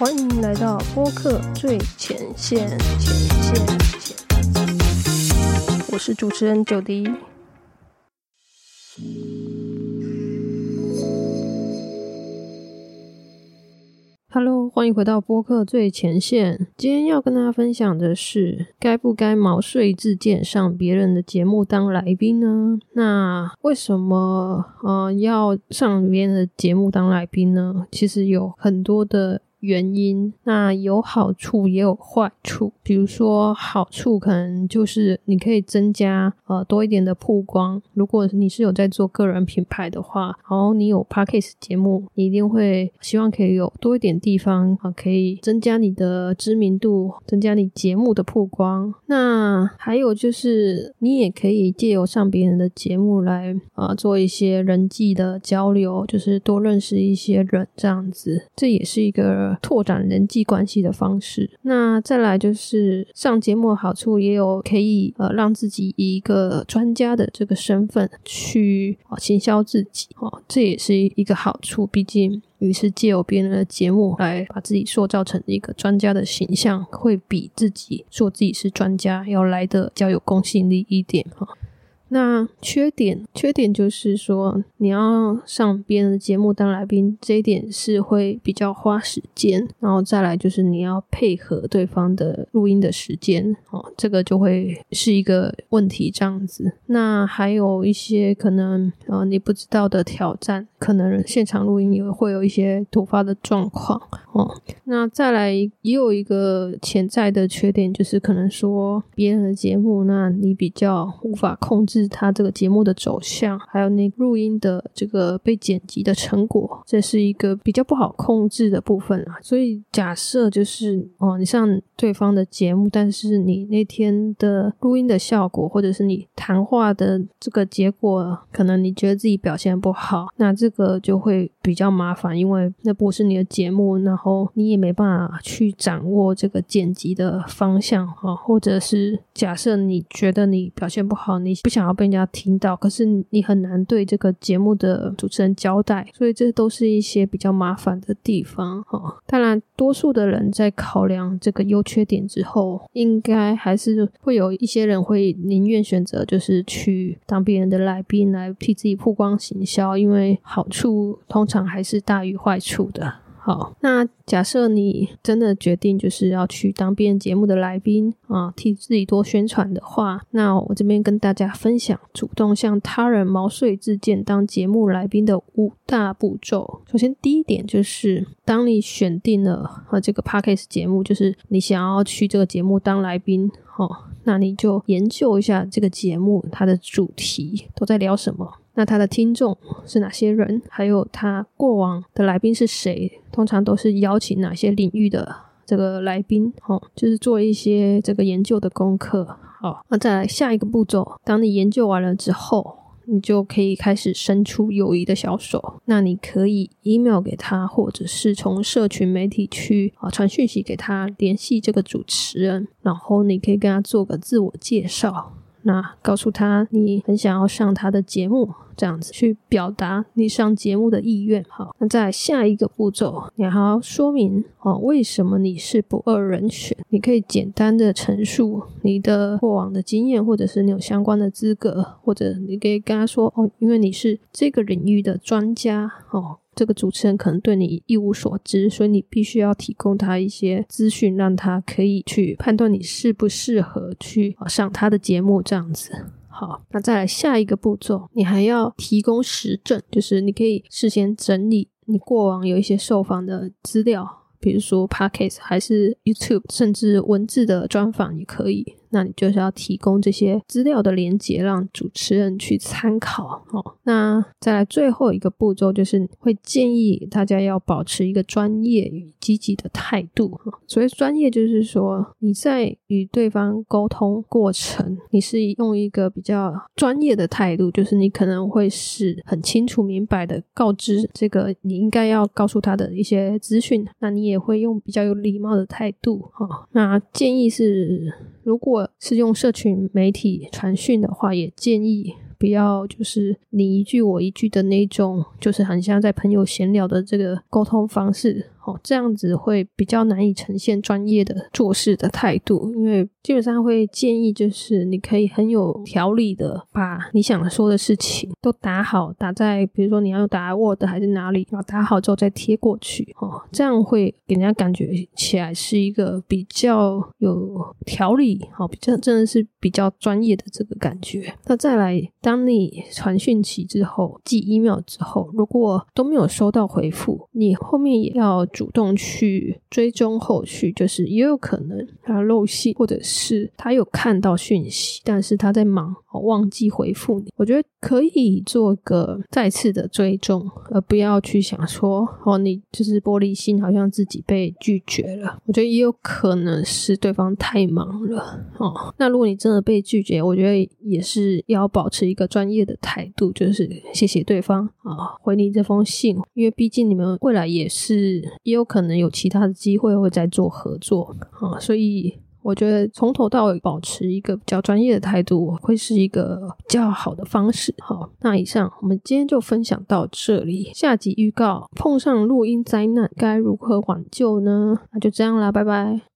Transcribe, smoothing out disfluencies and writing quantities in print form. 欢迎来到播客最前线，我是主持人九迪。Hello， 欢迎回到播客最前线。今天要跟大家分享的是，该不该毛遂自荐上别人的节目当来宾呢？那为什么要上别人的节目当来宾呢？其实有很多的原因，那有好处也有坏处。比如说好处可能就是你可以增加多一点的曝光，如果你是有在做个人品牌的话，然后你有 podcast 节目，你一定会希望可以有多一点地方可以增加你的知名度，增加你节目的曝光。那还有就是你也可以借由上别人的节目来做一些人际的交流，就是多认识一些人这样子，这也是一个拓展人际关系的方式。那再来就是上节目的好处也有可以让自己以一个专家的这个身份去行销自己这也是一个好处，毕竟于是借由别人的节目来把自己塑造成一个专家的形象，会比自己说自己是专家要来的较有公信力一点那缺点就是说你要上别人的节目当来宾，这一点是会比较花时间，然后再来就是你要配合对方的录音的时间这个就会是一个问题这样子。那还有一些可能你不知道的挑战，可能现场录音也会有一些突发的状况那再来也有一个潜在的缺点，就是可能说别人的节目，那你比较无法控制他这个节目的走向，还有那录音的这个被剪辑的成果，这是一个比较不好控制的部分所以假设就是你上对方的节目，但是你那天的录音的效果，或者是你谈话的这个结果，可能你觉得自己表现不好，那这个就会比较麻烦，因为那不是你的节目，然后你也没办法去掌握这个剪辑的方向或者是假设你觉得你表现不好，你不想要被人家听到，可是你很难对这个节目的主持人交代，所以这都是一些比较麻烦的地方当然多数的人在考量这个优缺点之后，应该还是会有一些人会宁愿选择就是去当别人的来宾来替自己曝光行销，因为好处通常还是大于坏处的。好，那假设你真的决定就是要去当别人节目的来宾替自己多宣传的话，那我这边跟大家分享主动向他人毛遂自荐当节目来宾的5大步骤。首先第一点就是，当你选定了这个 podcast 节目，就是你想要去这个节目当来宾那你就研究一下这个节目它的主题都在聊什么，那他的听众是哪些人，还有他过往的来宾是谁，通常都是邀请哪些领域的这个来宾就是做一些这个研究的功课那再来下一个步骤，当你研究完了之后，你就可以开始伸出友谊的小手，那你可以 email 给他，或者是从社群媒体去传讯息给他，联系这个主持人，然后你可以跟他做个自我介绍，那告诉他你很想要上他的节目，这样子去表达你上节目的意愿。好，那在下一个步骤，你还要说明为什么你是不二人选，你可以简单的陈述你的过往的经验，或者是你有相关的资格，或者你可以跟他说因为你是这个领域的专家这个主持人可能对你一无所知，所以你必须要提供他一些资讯，让他可以去判断你适不适合去上他的节目这样子。好，那再来下一个步骤，你还要提供实证，就是你可以事先整理你过往有一些受访的资料，比如说 podcast 还是 YouTube， 甚至文字的专访也可以，那你就是要提供这些资料的连结，让主持人去参考那再来最后一个步骤，就是会建议大家要保持一个专业与积极的态度所谓专业就是说，你在与对方沟通过程，你是用一个比较专业的态度，就是你可能会是很清楚明白的告知这个你应该要告诉他的一些资讯，那你也会用比较有礼貌的态度那建议是，如果是用社群媒体传讯的话，也建议不要就是你一句我一句的那种，就是很像在朋友闲聊的这个沟通方式这样子会比较难以呈现专业的做事的态度，因为基本上会建议就是你可以很有条理的把你想说的事情都打好，打在比如说你要打在 Word 还是哪里，然后打好之后再贴过去，这样会给人家感觉起来是一个比较有条理，比较真的是比较专业的这个感觉。那再来，当你传讯息之后，寄 email 之后，如果都没有收到回复，你后面也要主动去追踪后续，就是也有可能他漏信，或者是他有看到讯息但是他在忙忘记回复你，我觉得可以做个再次的追踪，而不要去想说你就是玻璃心，好像自己被拒绝了。我觉得也有可能是对方太忙了那如果你真的被拒绝，我觉得也是要保持一个专业的态度，就是谢谢对方回你这封信，因为毕竟你们未来也有可能有其他的机会会再做合作所以我觉得从头到尾保持一个比较专业的态度会是一个比较好的方式。好，那以上我们今天就分享到这里，下集预告，碰上录音灾难该如何挽救呢？那就这样啦，拜拜。